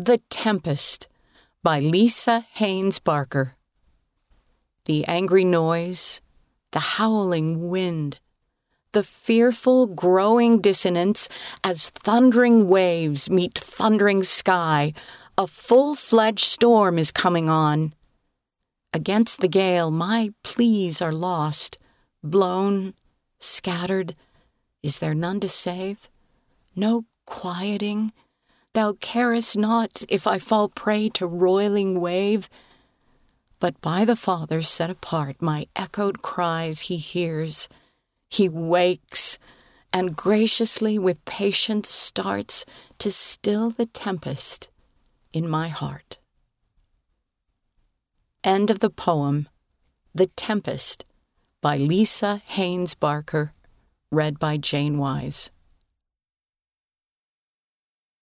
The Tempest by Lisa Haines Barker. The angry noise, the howling wind, the fearful growing dissonance as thundering waves meet thundering sky, a full-fledged storm is coming on. Against the gale, my pleas are lost, blown, scattered. Is there none to save? No quieting. Thou carest not if I fall prey to roiling wave. But by the Father set apart, my echoed cries he hears. He wakes, and graciously with patience starts to still the tempest in my heart. End of the poem, The Tempest, by Lisa Haines Barker, read by Jane Wise.